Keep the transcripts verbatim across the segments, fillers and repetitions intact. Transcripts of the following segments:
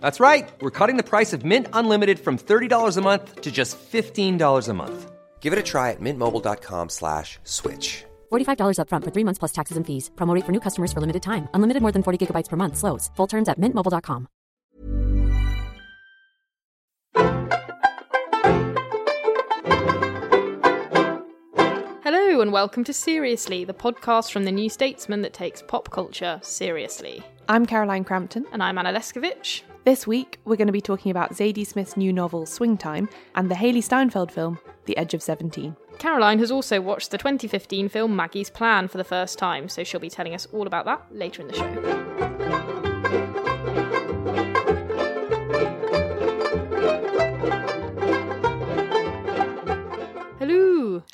That's right. We're cutting the price of Mint Unlimited from thirty dollars a month to just fifteen dollars a month. Give it a try at mintmobile.com slash switch. forty-five dollars up front for three months plus taxes and fees. Promo rate for new customers for limited time. Unlimited more than forty gigabytes per month slows. Full terms at mint mobile dot com. Hello and welcome to Seriously, the podcast from the New Statesman that takes pop culture seriously. I'm Caroline Crampton. And I'm Anna Leskovich. This week, we're going to be talking about Zadie Smith's new novel, Swing Time, and the Haley Steinfeld film, The Edge of Seventeen. Caroline has also watched the twenty fifteen film Maggie's Plan for the first time, so she'll be telling us all about that later in the show. Hello!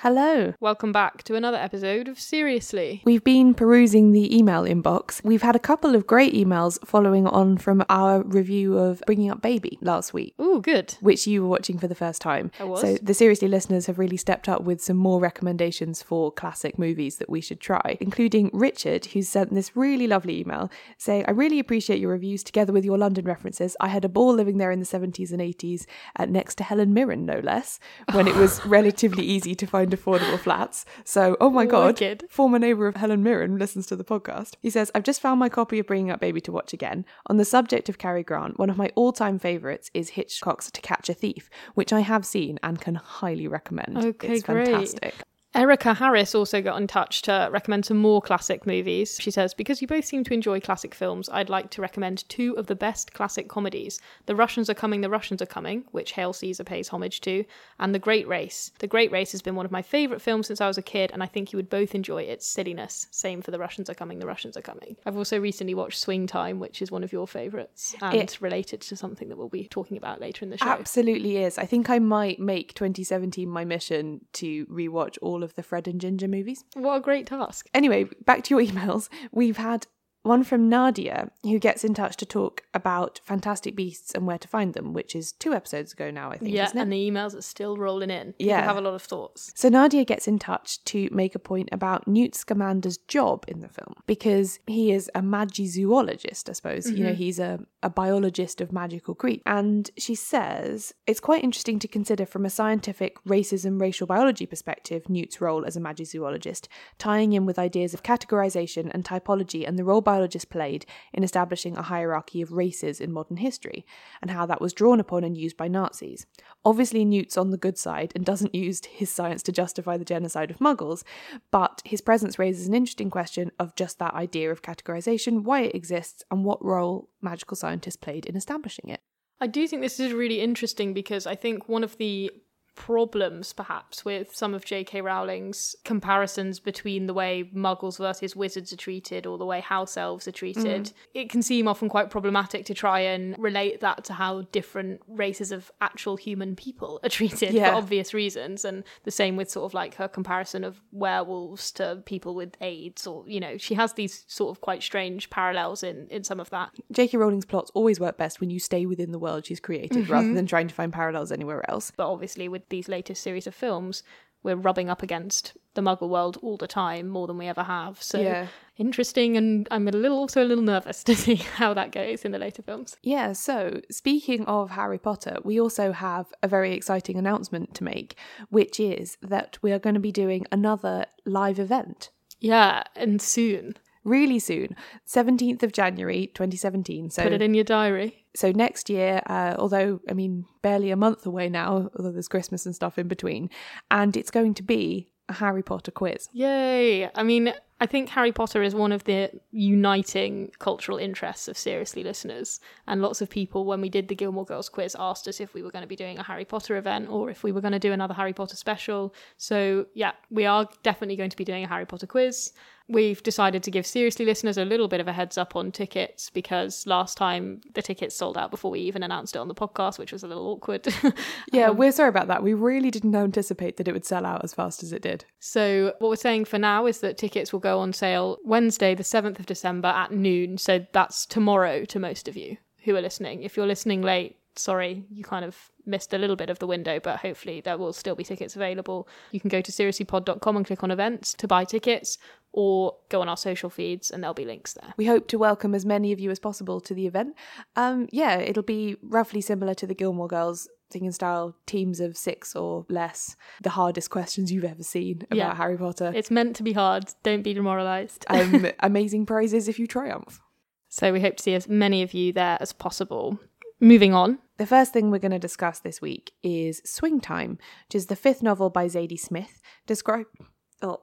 Hello. Welcome back to another episode of Seriously. We've been perusing the email inbox. We've had a couple of great emails following on from our review of Bringing Up Baby last week. Ooh, good. Which you were watching for the first time. I was. So the Seriously listeners have really stepped up with some more recommendations for classic movies that we should try, including Richard, who sent this really lovely email saying, I really appreciate your reviews together with your London references. I had a ball living there in the seventies and eighties uh, next to Helen Mirren, no less, when it was relatively easy to find affordable flats. So, oh my god, Wicked. Former neighbour of Helen Mirren listens to the podcast. He says, I've just found my copy of Bringing Up Baby to watch again. On the subject of Cary Grant, one of my all-time favourites is Hitchcock's To Catch a Thief, which I have seen and can highly recommend. Okay, it's great. Fantastic. Erica Harris also got in touch to recommend some more classic movies. She says, because you both seem to enjoy classic films, I'd like to recommend two of the best classic comedies, The Russians Are Coming, The Russians Are Coming, which Hail Caesar pays homage to, and The Great Race. The Great Race has been one of my favourite films since I was a kid, and I think you would both enjoy its silliness. Same for The Russians Are Coming, The Russians Are Coming. I've also recently watched Swing Time, which is one of your favourites, and it, related to something that we'll be talking about later in the show. Absolutely is. I think I might make twenty seventeen my mission to rewatch all of the Fred and Ginger movies. What a great task. Anyway, back to your emails. We've had one from Nadia, who gets in touch to talk about Fantastic Beasts and Where to Find Them, which is two episodes ago now, I think, yeah, isn't it? And the emails are still rolling in. People yeah. have a lot of thoughts. So Nadia gets in touch to make a point about Newt Scamander's job in the film, because he is a magizoologist, I suppose. Mm-hmm. You know, he's a, a biologist of magical creatures. And she says, it's quite interesting to consider from a scientific racism, racial biology perspective, Newt's role as a magizoologist, tying in with ideas of categorization and typology and the role biologists played in establishing a hierarchy of races in modern history, and how that was drawn upon and used by Nazis. Obviously, Newt's on the good side and doesn't use his science to justify the genocide of Muggles, but his presence raises an interesting question of just that idea of categorization, why it exists, and what role magical scientists played in establishing it. I do think this is really interesting, because I think one of the problems perhaps with some of J K Rowling's comparisons between the way muggles versus wizards are treated, or the way house elves are treated, mm. it can seem often quite problematic to try and relate that to how different races of actual human people are treated yeah. for obvious reasons. And the same with sort of like her comparison of werewolves to people with AIDS, or, you know, she has these sort of quite strange parallels in in some of that. J K Rowling's plots always work best when you stay within the world she's created, mm-hmm. rather than trying to find parallels anywhere else. But obviously with these latest series of films, we're rubbing up against the muggle world all the time, more than we ever have. So yeah. interesting, and I'm a little also a little nervous to see how that goes in the later films. Yeah, so speaking of Harry Potter, we also have a very exciting announcement to make, which is that we are going to be doing another live event. Yeah, and soon. really soon, seventeenth of January twenty seventeen. So put it in your diary. So next year, uh, although, I mean, barely a month away now, although there's Christmas and stuff in between, and it's going to be a Harry Potter quiz. Yay! I mean, I think Harry Potter is one of the uniting cultural interests of Seriously listeners, and lots of people, when we did the Gilmore Girls quiz, asked us if we were going to be doing a Harry Potter event or if we were going to do another Harry Potter special. So yeah, we are definitely going to be doing a Harry Potter quiz. We've decided to give Seriously listeners a little bit of a heads up on tickets, because last time the tickets sold out before we even announced it on the podcast, which was a little awkward. yeah, um, we're sorry about that. We really didn't anticipate that it would sell out as fast as it did. So what we're saying for now is that tickets will go on sale Wednesday, the seventh of December at noon. So that's tomorrow to most of you who are listening. If you're listening late, sorry, you kind of missed a little bit of the window, but hopefully there will still be tickets available. You can go to seriously pod dot com and click on events to buy tickets, or go on our social feeds and there'll be links there. We hope to welcome as many of you as possible to the event. Um, yeah, it'll be roughly similar to the Gilmore Girls thinking style, teams of six or less, the hardest questions you've ever seen about yeah. Harry Potter. It's meant to be hard. Don't be demoralised. um, amazing prizes if you triumph. So we hope to see as many of you there as possible. Moving on. The first thing we're going to discuss this week is Swing Time, which is the fifth novel by Zadie Smith, described oh,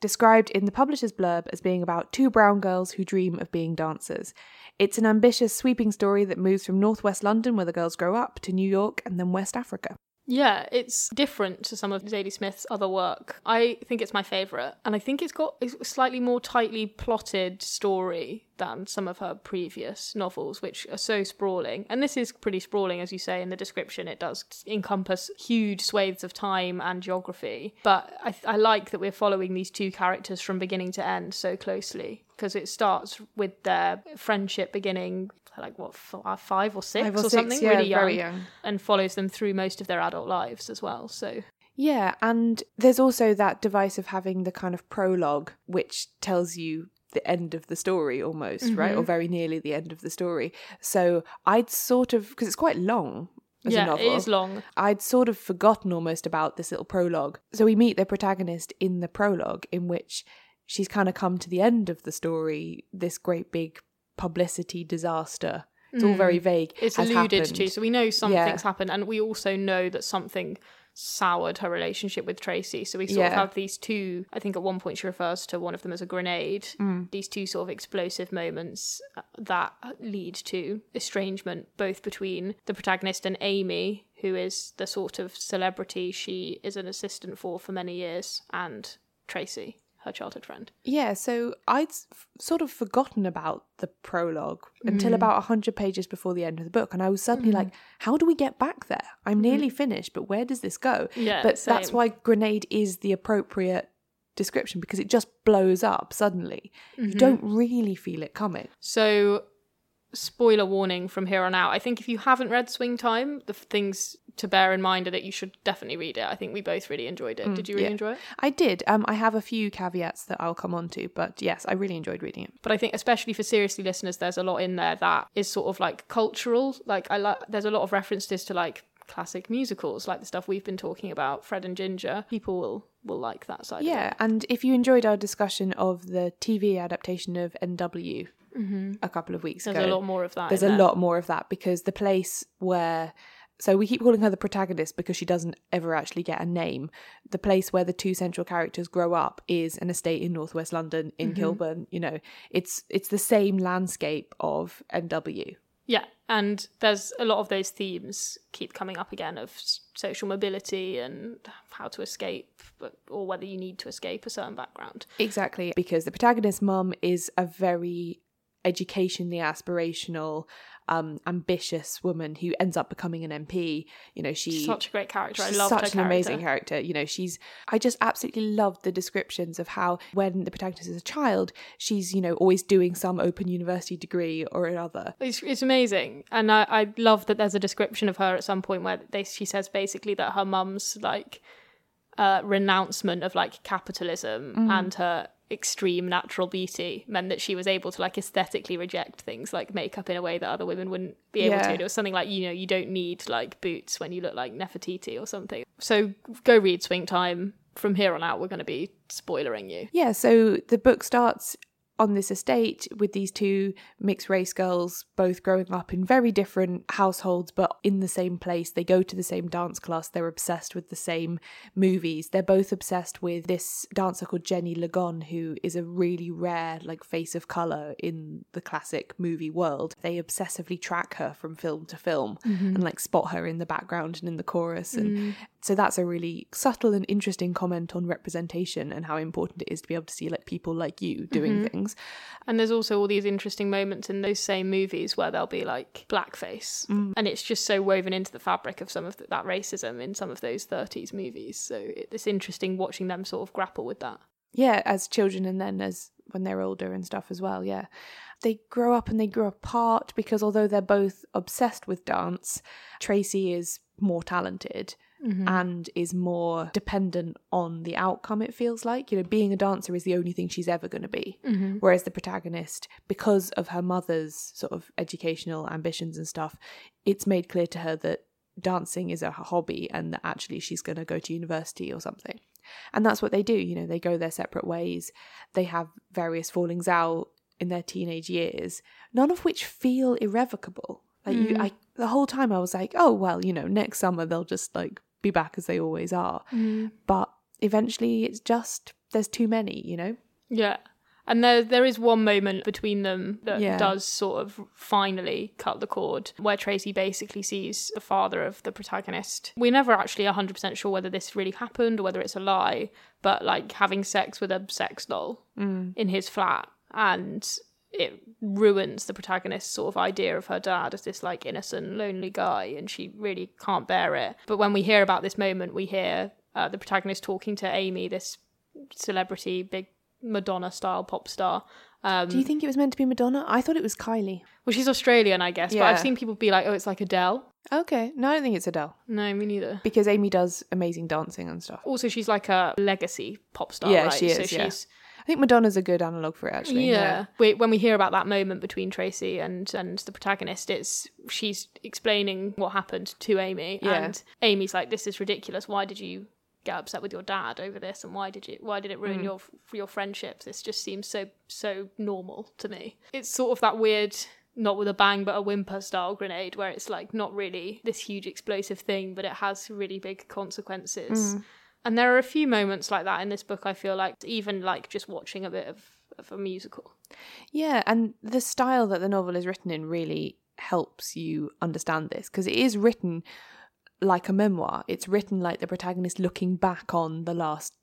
described in the publisher's blurb as being about two brown girls who dream of being dancers. It's an ambitious, sweeping story that moves from northwest London, where the girls grow up, to New York and then West Africa. Yeah, it's different to some of Zadie Smith's other work. I think it's my favourite, and I think it's got a slightly more tightly plotted story than some of her previous novels, which are so sprawling. And this is pretty sprawling, as you say in the description. It does encompass huge swathes of time and geography. But I, th- I like that we're following these two characters from beginning to end so closely, because it starts with their friendship beginning like what five or six five or, or six, something yeah, really young, very young, and follows them through most of their adult lives as well. So yeah, and there's also that device of having the kind of prologue which tells you the end of the story almost, mm-hmm. right, or very nearly the end of the story. So I'd sort of, because it's quite long as yeah, a novel, it is long. I'd sort of forgotten almost about this little prologue. So we meet the protagonist in the prologue, in which she's kind of come to the end of the story. This great big publicity disaster, it's mm. all very vague, it's alluded happened. to, so we know something's yeah. happened, and we also know that something soured her relationship with Tracy. So we sort yeah. of have these two, I think at one point she refers to one of them as a grenade, mm. these two sort of explosive moments that lead to estrangement, both between the protagonist and Amy, who is the sort of celebrity she is an assistant for for many years, and Tracy, her childhood friend. Yeah, so I'd f- sort of forgotten about the prologue mm. until about one hundred pages before the end of the book, and I was suddenly mm. like, how do we get back there? I'm nearly mm. finished, but where does this go? Yeah, but same. That's why grenade is the appropriate description, because it just blows up suddenly. Mm-hmm. You don't really feel it coming. So spoiler warning from here on out. I think if you haven't read Swing Time, the things to bear in mind are that you should definitely read it. I think we both really enjoyed it. Mm, did you really yeah. enjoy it? I did. Um, I have a few caveats that I'll come on to, but yes, I really enjoyed reading it. But I think especially for Seriously listeners, there's a lot in there that is sort of like cultural. Like I like, there's a lot of references to like classic musicals, like the stuff we've been talking about, Fred and Ginger. People will will like that side yeah, of it. Yeah, and if you enjoyed our discussion of the T V adaptation of N W, mm-hmm. a couple of weeks there's ago. There's a lot more of that. There's a there. lot more of that, because the place where, so we keep calling her the protagonist because she doesn't ever actually get a name. The place where the two central characters grow up is an estate in northwest London in mm-hmm. Kilburn. You know, it's it's the same landscape of N W. Yeah, and there's a lot of those themes keep coming up again of social mobility and how to escape, but or whether you need to escape a certain background. Exactly, because the protagonist's mum is a very educationally aspirational, um, ambitious woman who ends up becoming an M P. You know, she, she's such a great character. I love her character. Such an amazing character. You know, she's, I just absolutely loved the descriptions of how when the protagonist is a child, she's, you know, always doing some open university degree or another. It's, it's amazing. And I, I love that there's a description of her at some point where they, she says basically that her mum's like uh, renouncement of like capitalism mm. and her extreme natural beauty meant that she was able to like aesthetically reject things like makeup in a way that other women wouldn't be able yeah. to. And it was something like, you know, you don't need like boots when you look like Nefertiti or something. So go read Swing Time. from here on out we're going to be spoilering you. Yeah, so the book starts on this estate with these two mixed race girls both growing up in very different households but in the same place. They go to the same dance class, they're obsessed with the same movies. They're both obsessed with this dancer called Jenny Lagon, who is a really rare like face of colour in the classic movie world. They obsessively track her from film to film mm-hmm. and like spot her in the background and in the chorus and mm. So that's a really subtle and interesting comment on representation and how important it is to be able to see like people like you doing mm-hmm. things. And there's also all these interesting moments in those same movies where there'll be like blackface. Mm. And it's just so woven into the fabric of some of th- that racism in some of those thirties movies. So it, it's interesting watching them sort of grapple with that. Yeah, as children and then as when they're older and stuff as well, yeah. They grow up and they grow apart because although they're both obsessed with dance, Tracy is more talented. Mm-hmm. And is more dependent on the outcome, it feels like. You know, being a dancer is the only thing she's ever going to be. Mm-hmm. Whereas the protagonist, because of her mother's sort of educational ambitions and stuff, it's made clear to her that dancing is a hobby and that actually she's going to go to university or something. And that's what they do. You know, they go their separate ways. They have various fallings out in their teenage years, none of which feel irrevocable. Like you, mm. I, the whole time I was like, oh, well, you know, next summer they'll just like be back as they always are. Mm. But eventually it's just, there's too many, you know? Yeah. And there there is one moment between them that yeah. does sort of finally cut the cord, where Tracy basically sees the father of the protagonist. We're never actually one hundred percent sure whether this really happened or whether it's a lie, but like having sex with a sex doll mm. in his flat. And it ruins the protagonist's sort of idea of her dad as this like innocent, lonely guy, and she really can't bear it. But when we hear about this moment, we hear uh, the protagonist talking to Amy, this celebrity, big Madonna-style pop star. Um, Do you think it was meant to be Madonna? I thought it was Kylie. Well, she's Australian, I guess, yeah. But I've seen people be like, oh, it's like Adele. Okay. No, I don't think it's Adele. No, me neither. Because Amy does amazing dancing and stuff. Also, she's like a legacy pop star, yeah, right? She is, so yeah. she's... I think Madonna's a good analogue for it, actually. Yeah. yeah. We, when we hear about that moment between Tracy and, and the protagonist, it's she's explaining what happened to Amy. Yeah. And Amy's like, this is ridiculous. Why did you get upset with your dad over this? And why did you? Why did it ruin mm. your your friendships? This just seems so, so normal to me. It's sort of that weird, not with a bang, but a whimper style grenade, where it's like not really this huge explosive thing, but it has really big consequences. Mm. And there are a few moments like that in this book, I feel like, even like just watching a bit of, of a musical. Yeah, and the style that the novel is written in really helps you understand this, because it is written like a memoir. It's written like the protagonist looking back on the last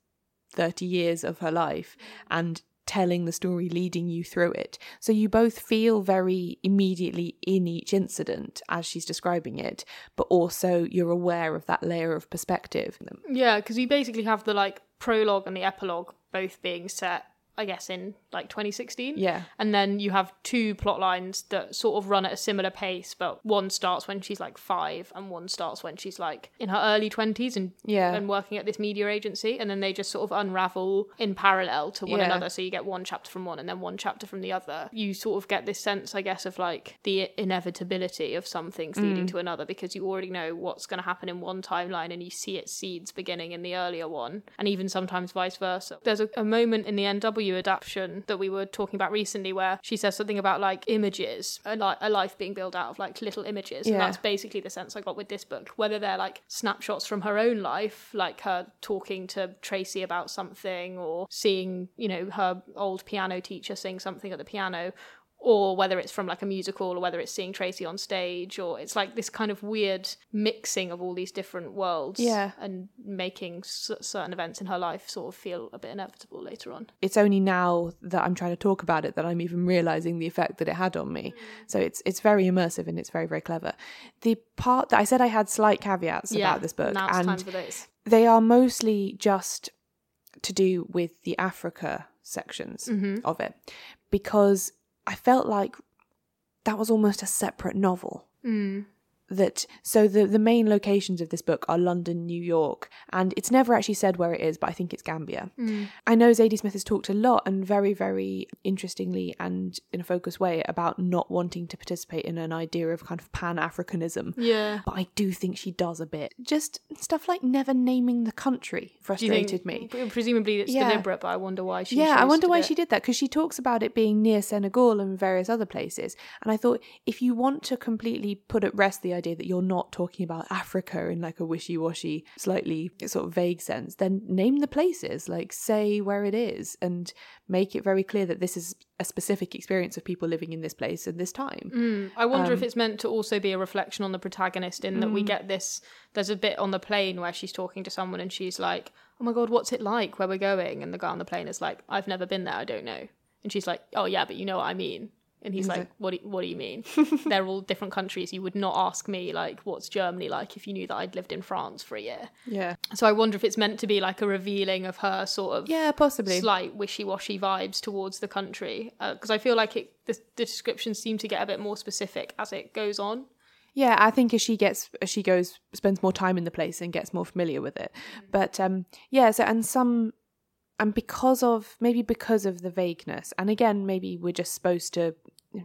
thirty years of her life and telling the story, leading you through it. So you both feel very immediately in each incident as she's describing it, but also you're aware of that layer of perspective. Yeah, because we basically have the like prologue and the epilogue both being set, I guess, in like twenty sixteen. Yeah. And then you have two plot lines that sort of run at a similar pace, but one starts when she's like five and one starts when she's like in her early twenties and yeah. and working at this media agency. And then they just sort of unravel in parallel to one yeah. another. So you get one chapter from one and then one chapter from the other. You sort of get this sense, I guess, of like the inevitability of some things mm. leading to another, because you already know what's going to happen in one timeline and you see its seeds beginning in the earlier one, and even sometimes vice versa. There's a, a moment in the N W adaptation that we were talking about recently where she says something about like images, a, li- a life being built out of like little images, yeah. and that's basically the sense I got with this book, whether they're like snapshots from her own life, like her talking to Tracy about something, or seeing, you know, her old piano teacher sing something at the piano, or whether it's from like a musical, or whether it's seeing Tracy on stage, or it's like this kind of weird mixing of all these different worlds yeah. and making s- certain events in her life sort of feel a bit inevitable later on. It's only now that I'm trying to talk about it that I'm even realising the effect that it had on me. Mm. So it's it's very immersive and it's very, very clever. The part that I said I had slight caveats yeah, about this book. Now it's and time for those. They are mostly just to do with the Africa sections mm-hmm. of it, because I felt like that was almost a separate novel. Mm. that so the, the main locations of this book are London, New York, and it's never actually said where it is, but I think it's Gambia. Mm. I know Zadie Smith has talked a lot and very, very interestingly and in a focused way about not wanting to participate in an idea of kind of pan-Africanism. Yeah. But I do think she does a bit. Just stuff like never naming the country frustrated me. Presumably it's yeah. deliberate, but I wonder why she Yeah, I wonder why it. she did that, because she talks about it being near Senegal and various other places. And I thought, if you want to completely put at rest the idea that you're not talking about Africa in like a wishy-washy, slightly sort of vague sense, then name the places, like say where it is and make it very clear that this is a specific experience of people living in this place at this time. Mm. I wonder um, if it's meant to also be a reflection on the protagonist in that mm. we get this, there's a bit on the plane where she's talking to someone and she's like, oh my God, what's it like where we're going? And the guy on the plane is like, I've never been there, I don't know. And she's like, oh yeah, but you know what I mean. And he's exactly. like, what do, what do you mean? They're all different countries. You would not ask me, like, what's Germany like if you knew that I'd lived in France for a year? Yeah. So I wonder if it's meant to be like a revealing of her sort of yeah, possibly slight wishy-washy vibes towards the country. Because uh, I feel like it, the, the descriptions seem to get a bit more specific as it goes on. Yeah, I think as she gets, as she goes, spends more time in the place and gets more familiar with it. Mm. But um, yeah, so and some... And because of, maybe because of the vagueness, and again, maybe we're just supposed to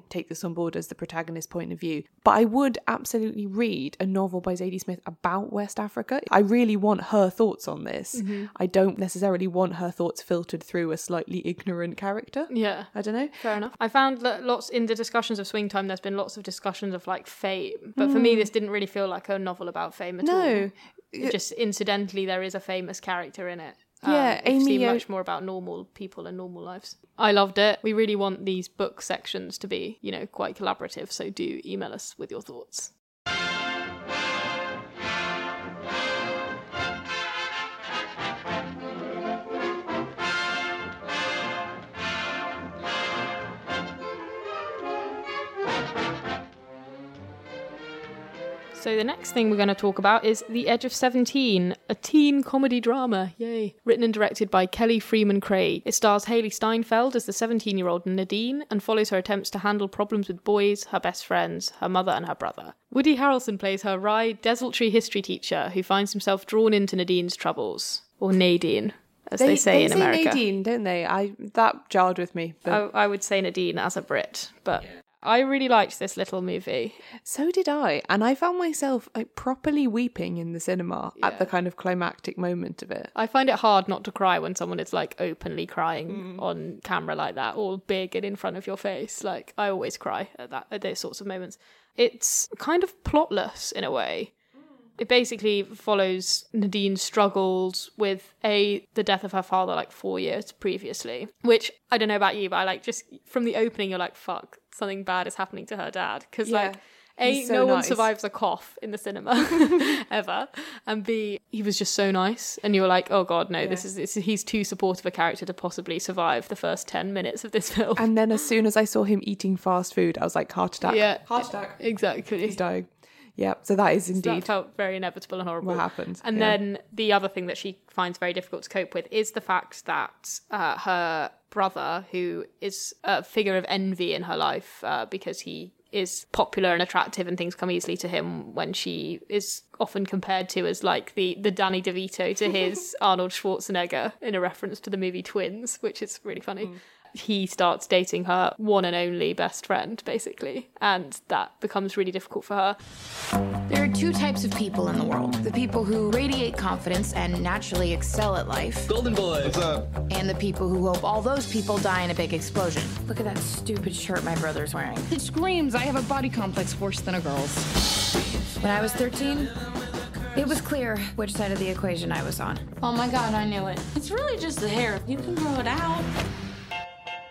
take this on board as the protagonist's point of view, but I would absolutely read a novel by Zadie Smith about West Africa. I really want her thoughts on this. Mm-hmm. I don't necessarily want her thoughts filtered through a slightly ignorant character. Yeah. I don't know. Fair enough. I found that lots, in the discussions of Swing Time, there's been lots of discussions of like fame, but mm. for me, this didn't really feel like a novel about fame at no. all. No. It just incidentally, there is a famous character in it. Yeah, um, Amy seem o- much more about normal people and normal lives. I loved it. We really want these book sections to be, you know, quite collaborative, so do email us with your thoughts. So the next thing we're going to talk about is The Edge of Seventeen, a teen comedy drama, yay, written and directed by Kelly Freeman Cray. It stars Haley Steinfeld as the seventeen-year-old Nadine and follows her attempts to handle problems with boys, her best friends, her mother and her brother. Woody Harrelson plays her wry, desultory history teacher who finds himself drawn into Nadine's troubles, or Nadine. As they, they say they in say America. They say Nadine, don't they? I, that jarred with me. But... I, I would say Nadine as a Brit, but... Yeah. I really liked this little movie. So did I. And I found myself like properly weeping in the cinema yeah. at the kind of climactic moment of it. I find it hard not to cry when someone is like openly crying mm. on camera like that, all big and in front of your face. Like I always cry at that at those sorts of moments. It's kind of plotless in a way. It basically follows Nadine's struggles with, A, the death of her father like four years previously, which I don't know about you, but I like just from the opening, you're like, fuck, something bad is happening to her dad. Because yeah, like, A, so no nice. one survives a cough in the cinema ever. And B, he was just so nice. And you're like, oh God, no, yeah. this is this, he's too supportive a character to possibly survive the first ten minutes of this film. And then as soon as I saw him eating fast food, I was like, heart attack. Yeah, heart attack. Exactly. He's dying. Yeah, so that is indeed... So that felt very inevitable and horrible. What happened. And yeah. then the other thing that she finds very difficult to cope with is the fact that uh, her brother, who is a figure of envy in her life uh, because he is popular and attractive and things come easily to him when she is often compared to as like the, the Danny DeVito to his Arnold Schwarzenegger in a reference to the movie Twins, which is really funny. Mm. He starts dating her one and only best friend, basically, and that becomes really difficult for her. There are two types of people in the world. The people who radiate confidence and naturally excel at life. Golden boy, what's up? And the people who hope all those people die in a big explosion. Look at that stupid shirt my brother's wearing. It screams, I have a body complex worse than a girl's. When I was thirteen... it was clear which side of the equation I was on. Oh my God, I knew it. It's really just the hair. You can grow it out.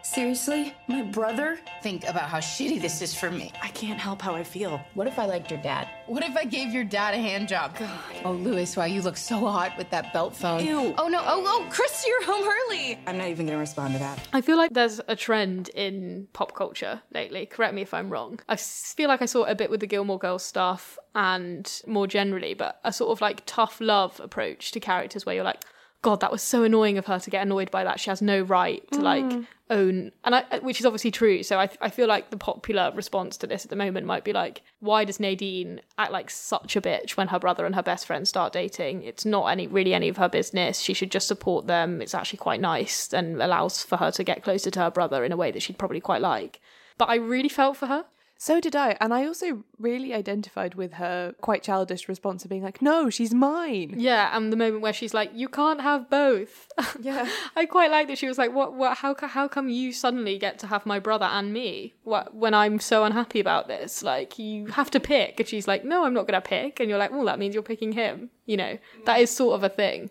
Seriously? My brother? Think about how shitty this is for me. I can't help how I feel. What if I liked your dad? What if I gave your dad a hand job? God. Oh, Louis, why you look so hot with that belt phone. Ew. Oh, no. Oh, oh, Chris, you're home early. I'm not even going to respond to that. I feel like there's a trend in pop culture lately. Correct me if I'm wrong. I feel like I saw it a bit with the Gilmore Girls stuff and more generally, but a sort of like tough love approach to characters where you're like, God, that was so annoying of her to get annoyed by that. She has no right to, like, mm. own... and I, which is obviously true. So I th- I feel like the popular response to this at the moment might be, like, why does Nadine act like such a bitch when her brother and her best friend start dating? It's not any really any of her business. She should just support them. It's actually quite nice and allows for her to get closer to her brother in a way that she'd probably quite like. But I really felt for her. So did I. And I also really identified with her quite childish response of being like, no, she's mine. Yeah. And the moment where she's like, you can't have both. Yeah. I quite like that she was like, what, what, how, how come you suddenly get to have my brother and me what, when I'm so unhappy about this? Like, you have to pick. And she's like, no, I'm not going to pick. And you're like, well, that means you're picking him. You know, that is sort of a thing.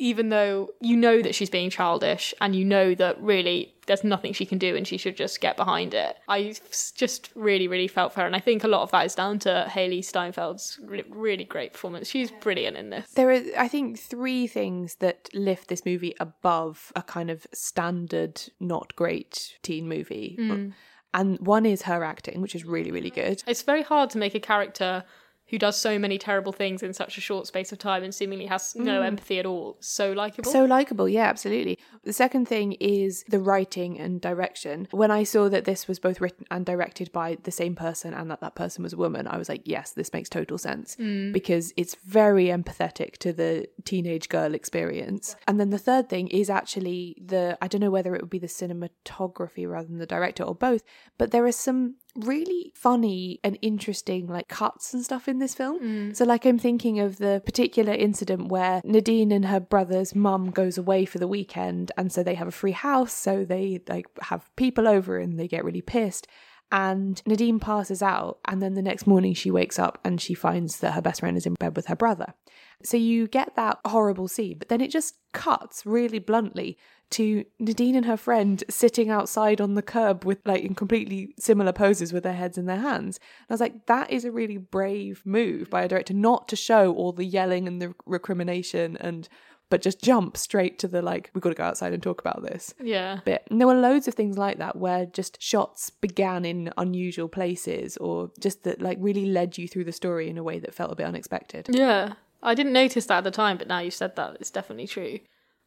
Even though you know that she's being childish and you know that really there's nothing she can do and she should just get behind it. I just really, really felt for her. And I think a lot of that is down to Hayley Steinfeld's really great performance. She's brilliant in this. There are, I think, three things that lift this movie above a kind of standard, not great teen movie. Mm. And one is her acting, which is really, really good. It's very hard to make a character who does so many terrible things in such a short space of time and seemingly has no mm. empathy at all. So likeable. So likeable, yeah, absolutely. The second thing is the writing and direction. When I saw that this was both written and directed by the same person and that that person was a woman, I was like, yes, this makes total sense mm. because it's very empathetic to the teenage girl experience. Yeah. And then the third thing is actually the, I don't know whether it would be the cinematography rather than the director or both, but there are some really funny and interesting like cuts and stuff in this film. Mm. So like I'm thinking of the particular incident where Nadine and her brother's mum goes away for the weekend, and so they have a free house, so they like have people over and they get really pissed. And Nadine passes out, and then the next morning she wakes up and she finds that her best friend is in bed with her brother. So you get that horrible scene, but then it just cuts really bluntly to Nadine and her friend sitting outside on the curb with like in completely similar poses with their heads in their hands. And I was like, that is a really brave move by a director, not to show all the yelling and the recrimination and but just jump straight to the, like, we've got to go outside and talk about this yeah. bit. And there were loads of things like that where just shots began in unusual places or just that, like, really led you through the story in a way that felt a bit unexpected. Yeah. I didn't notice that at the time, but now you said that, it's definitely true.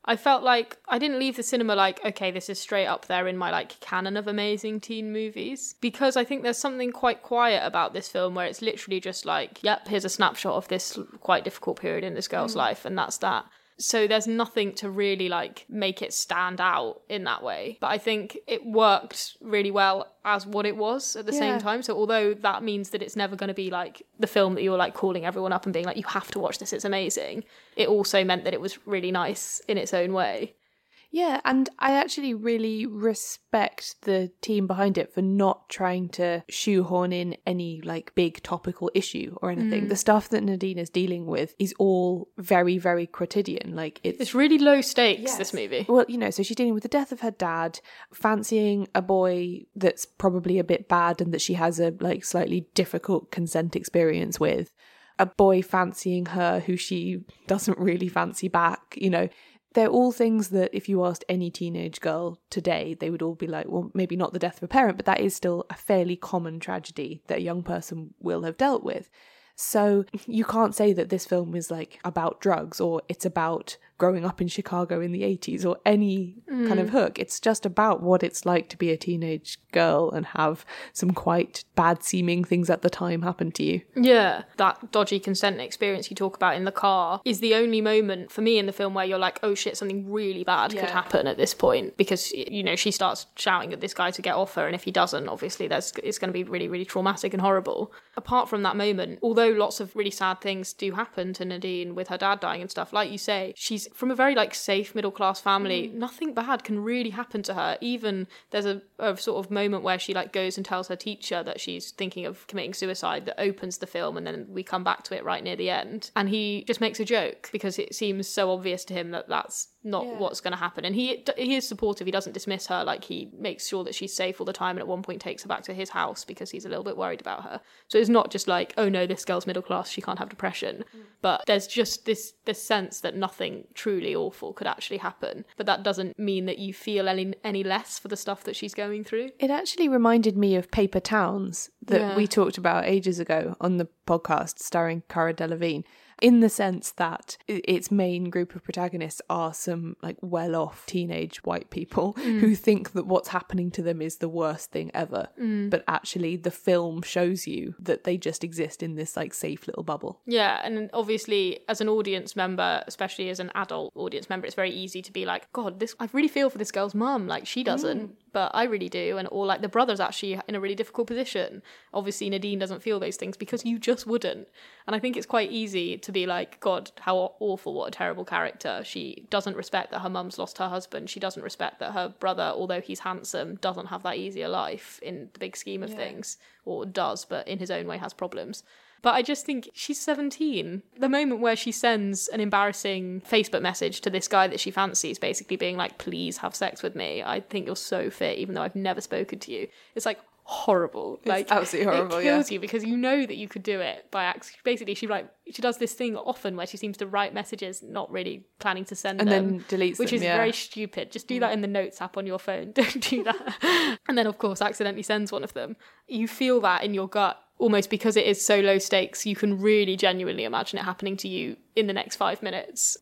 I felt like I didn't leave the cinema like, okay, this is straight up there in my, like, canon of amazing teen movies. Because I think there's something quite quiet about this film where it's literally just like, yep, here's a snapshot of this quite difficult period in this girl's mm. life, and that's that. So there's nothing to really, like, make it stand out in that way. But I think it worked really well as what it was at the yeah. same time. So although that means that it's never going to be, like, the film that you're, like, calling everyone up and being like, you have to watch this, it's amazing. It also meant that it was really nice in its own way. Yeah, and I actually really respect the team behind it for not trying to shoehorn in any, like, big topical issue or anything. Mm. The stuff that Nadine is dealing with is all very, very quotidian. Like, it's... It's really low stakes, yes. this movie. Well, you know, so she's dealing with the death of her dad, fancying a boy that's probably a bit bad and that she has a, like, slightly difficult consent experience with, a boy fancying her who she doesn't really fancy back, you know. They're all things that if you asked any teenage girl today, they would all be like, well, maybe not the death of a parent, but that is still a fairly common tragedy that a young person will have dealt with. So you can't say that this film is like about drugs or it's about growing up in Chicago in the eighties or any mm. kind of hook. It's just about what it's like to be a teenage girl and have some quite bad seeming things at the time happen to you. Yeah. That dodgy consent experience you talk about in the car is the only moment for me in the film where you're like, oh shit, something really bad yeah. could happen at this point, because, you know, she starts shouting at this guy to get off her, and if he doesn't, obviously there's it's going to be really, really traumatic and horrible. Apart from that moment, although lots of really sad things do happen to Nadine with her dad dying and stuff, like you say, she's from a very like safe middle class family. Mm. Nothing bad can really happen to her. Even there's a, a sort of moment where she like goes and tells her teacher that she's thinking of committing suicide that opens the film, and then we come back to it right near the end, and he just makes a joke because it seems so obvious to him that that's not yeah. what's going to happen. And he he is supportive. He doesn't dismiss her. Like, he makes sure that she's safe all the time, and at one point takes her back to his house because he's a little bit worried about her. So it's not just like, oh no, this girl's middle class, she can't have depression. Mm. But there's just this this sense that nothing truly awful could actually happen. But that doesn't mean that you feel any any less for the stuff that she's going through. It actually reminded me of Paper Towns that yeah. we talked about ages ago on the podcast, starring Cara Delevingne. in the sense that its main group of protagonists are some like well-off teenage white people mm. who think that what's happening to them is the worst thing ever. Mm. But actually the film shows you that they just exist in this like safe little bubble. Yeah, and obviously as an audience member, especially as an adult audience member, it's very easy to be like, God, this I really feel for this girl's mum, like she doesn't. Mm. But I really do. And or like the brother's actually in a really difficult position. Obviously Nadine doesn't feel those things because you just wouldn't. And I think it's quite easy to be like, God, how awful, what a terrible character. She doesn't respect that her mum's lost her husband. She doesn't respect that her brother, although he's handsome, doesn't have that easier life in the big scheme of yeah. things. Or does, but in his own way has problems. But I just think she's seventeen. The moment where she sends an embarrassing Facebook message to this guy that she fancies, basically being like, please have sex with me. I think you're so fit, even though I've never spoken to you. It's like horrible. It's like absolutely horrible, it kills yeah. you because you know that you could do it by accident. Basically, she like she does this thing often where she seems to write messages not really planning to send and them. And then deletes which them, is yeah. very stupid. Just do that in the notes app on your phone. Don't do that. And then, of course, accidentally sends one of them. You feel that in your gut. Almost because it is so low stakes, you can really genuinely imagine it happening to you in the next five minutes.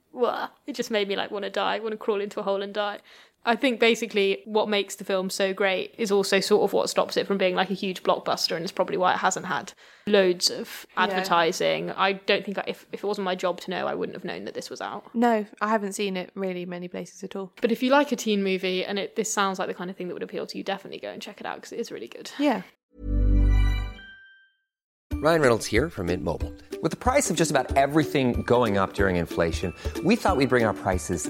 It just made me like want to die, want to crawl into a hole and die. I think basically what makes the film so great is also sort of what stops it from being like a huge blockbuster, and it's probably why it hasn't had loads of advertising. Yeah. I don't think I, if, if it wasn't my job to know, I wouldn't have known that this was out. No, I haven't seen it really many places at all. But if you like a teen movie, and it, this sounds like the kind of thing that would appeal to you, definitely go and check it out because it is really good. Yeah. Ryan Reynolds here from Mint Mobile. With the price of just about everything going up during inflation, we thought we'd bring our prices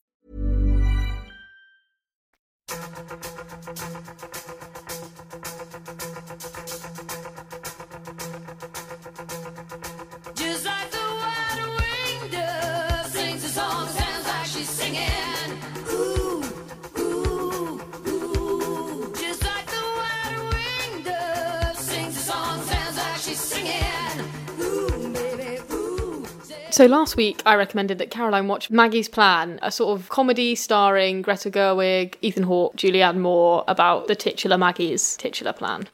Just like the wide winged dove sings a song that sounds like she's singing. Ooh, ooh, ooh. Just like the wide winged dove sings a song that sounds like she's singing. Ooh, baby, ooh. So last week I recommended that Caroline watch Maggie's Plan, a sort of comedy starring Greta Gerwig, Ethan Hawke, Julianne Moore, about the titular Maggie's titular plan.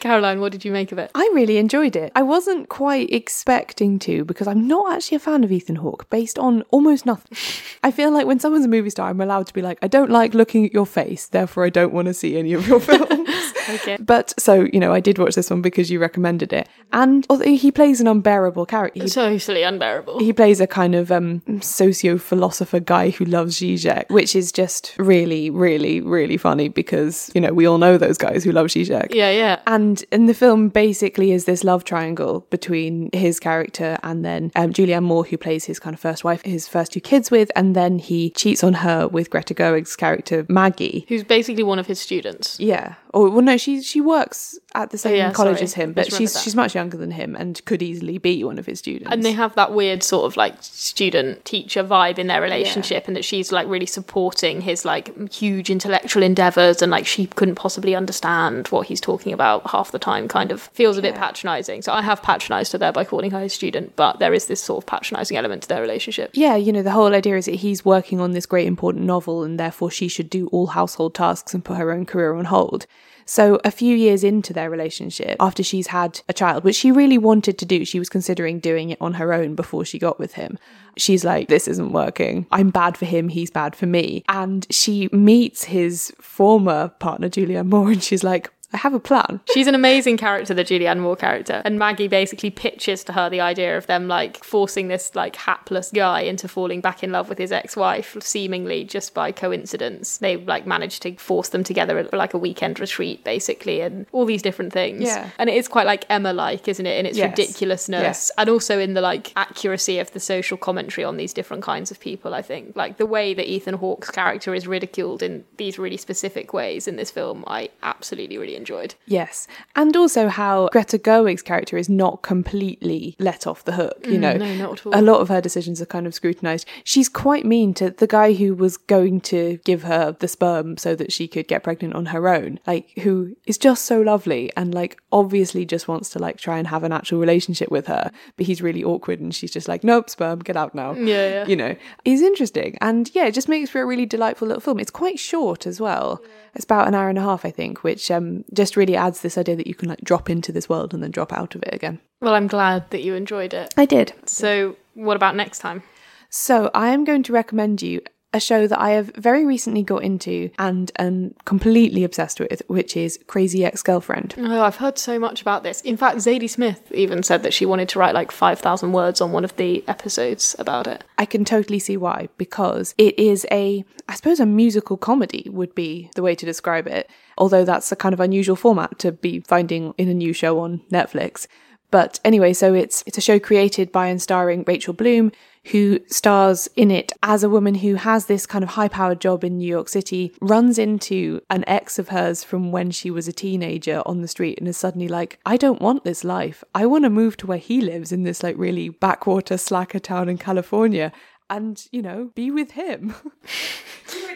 Caroline, what did you make of it? I really enjoyed it. I wasn't quite expecting to because I'm not actually a fan of Ethan Hawke based on almost nothing. I feel like when someone's a movie star, I'm allowed to be like, I don't like looking at your face, therefore I don't want to see any of your films. Okay. But so, you know, I did watch this one because you recommended it. And although he plays an unbearable character. He, totally unbearable. He plays a kind of um, socio-philosopher guy who loves Zizek, which is just really, really, really funny because, you know, we all know those guys who love Zizek. Yeah, yeah. And And, and the film basically is this love triangle between his character and then um, Julianne Moore, who plays his kind of first wife, his first two kids with, and then he cheats on her with Greta Gerwig's character, Maggie. Who's basically one of his students. Yeah. Oh, well, no, she she works at the same oh, yeah, college sorry. as him, but she's that. she's much younger than him and could easily be one of his students. And they have that weird sort of like student-teacher vibe in their relationship, yeah. and that she's like really supporting his like huge intellectual endeavours, and like she couldn't possibly understand what he's talking about half the time, kind of feels a bit yeah. patronising. So I have patronised her there by calling her his student, but there is this sort of patronising element to their relationship. Yeah, you know, the whole idea is that he's working on this great important novel and therefore she should do all household tasks and put her own career on hold. So a few years into their relationship, after she's had a child, which she really wanted to do, she was considering doing it on her own before she got with him. She's like, this isn't working. I'm bad for him, he's bad for me. And she meets his former partner, Julianne Moore, and she's like, I have a plan. She's an amazing character, the Julianne Moore character. And Maggie basically pitches to her the idea of them like forcing this like hapless guy into falling back in love with his ex-wife, seemingly just by coincidence. They like managed to force them together at like a weekend retreat, basically, and all these different things. Yeah. And it is quite like Emma-like, isn't it? In its yes. ridiculousness. Yes. And also in the like accuracy of the social commentary on these different kinds of people, I think. Like the way that Ethan Hawke's character is ridiculed in these really specific ways in this film, I absolutely really enjoyed. Yes. And also how Greta Gerwig's character is not completely let off the hook, you mm, know. No, not at all. A lot of her decisions are kind of scrutinised. She's quite mean to the guy who was going to give her the sperm so that she could get pregnant on her own, like, who is just so lovely and like obviously just wants to like try and have an actual relationship with her, but he's really awkward and she's just like, nope, sperm, get out now. Yeah, yeah. You know, it's interesting. And yeah, it just makes for a really delightful little film. It's quite short as well. Yeah. It's about an hour and a half, I think, which um just really adds this idea that you can like drop into this world and then drop out of it again. Well, I'm glad that you enjoyed it. I did. So what about next time? So I am going to recommend you a show that I have very recently got into and am completely obsessed with, which is Crazy Ex-Girlfriend. Oh, I've heard so much about this. In fact, Zadie Smith even said that she wanted to write like five thousand words on one of the episodes about it. I can totally see why, because it is a, I suppose a musical comedy would be the way to describe it, although that's a kind of unusual format to be finding in a new show on Netflix. But anyway, so it's it's a show created by and starring Rachel Bloom, who stars in it as a woman who has this kind of high-powered job in New York City, runs into an ex of hers from when she was a teenager on the street and is suddenly like, I don't want this life. I want to move to where he lives in this like really backwater slacker town in California and, you know, be with him.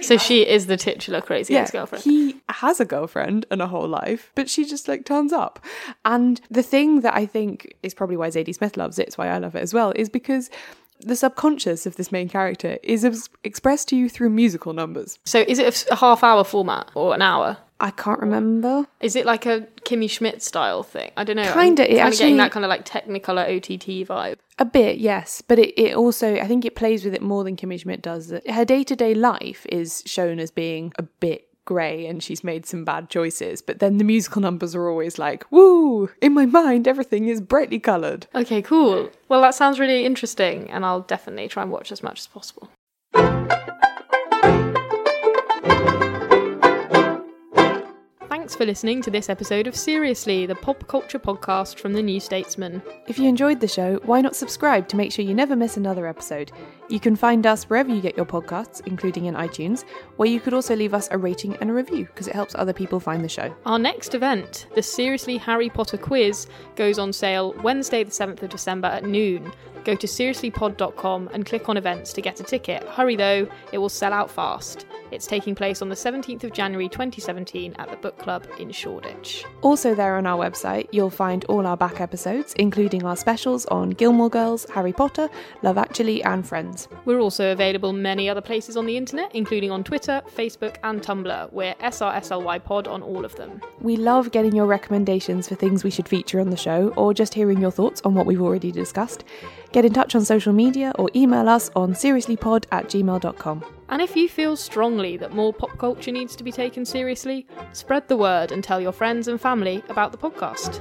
So she is the titular crazy yeah, ex-girlfriend. He has a girlfriend and a whole life, but she just like turns up. And the thing that I think is probably why Zadie Smith loves it, it's why I love it as well, is because the subconscious of this main character is ex- expressed to you through musical numbers. So is it a half hour format or an hour? I can't remember. Is it like a Kimmy Schmidt style thing? I don't know. Kind of. It's kind of getting that kind of like Technicolor O T T vibe. A bit, yes. But it, it also, I think it plays with it more than Kimmy Schmidt does. Her day-to-day life is shown as being a bit grey and she's made some bad choices, but then the musical numbers are always like, woo, in my mind everything is brightly coloured. Okay, cool. Well, that sounds really interesting and I'll definitely try and watch as much as possible. Thanks for listening to this episode of Seriously, the pop culture podcast from the New Statesman. If you enjoyed the show, why not subscribe to make sure you never miss another episode? You can find us wherever you get your podcasts, including in iTunes, where you could also leave us a rating and a review because it helps other people find the show. Our next event, the Seriously Harry Potter quiz, goes on sale Wednesday the seventh of December at noon. Go to seriously pod dot com and click on events to get a ticket. Hurry though, it will sell out fast. It's taking place on the seventeenth of January twenty seventeen at the Book Club in Shoreditch. Also there on our website, you'll find all our back episodes, including our specials on Gilmore Girls, Harry Potter, Love Actually and Friends. We're also available many other places on the internet, including on Twitter, Facebook and Tumblr. We're S R S L Y pod on all of them. We love getting your recommendations for things we should feature on the show or just hearing your thoughts on what we've already discussed. Get in touch on social media or email us on seriously pod at gmail dot com. And if you feel strongly that more pop culture needs to be taken seriously, spread the word and tell your friends and family about the podcast.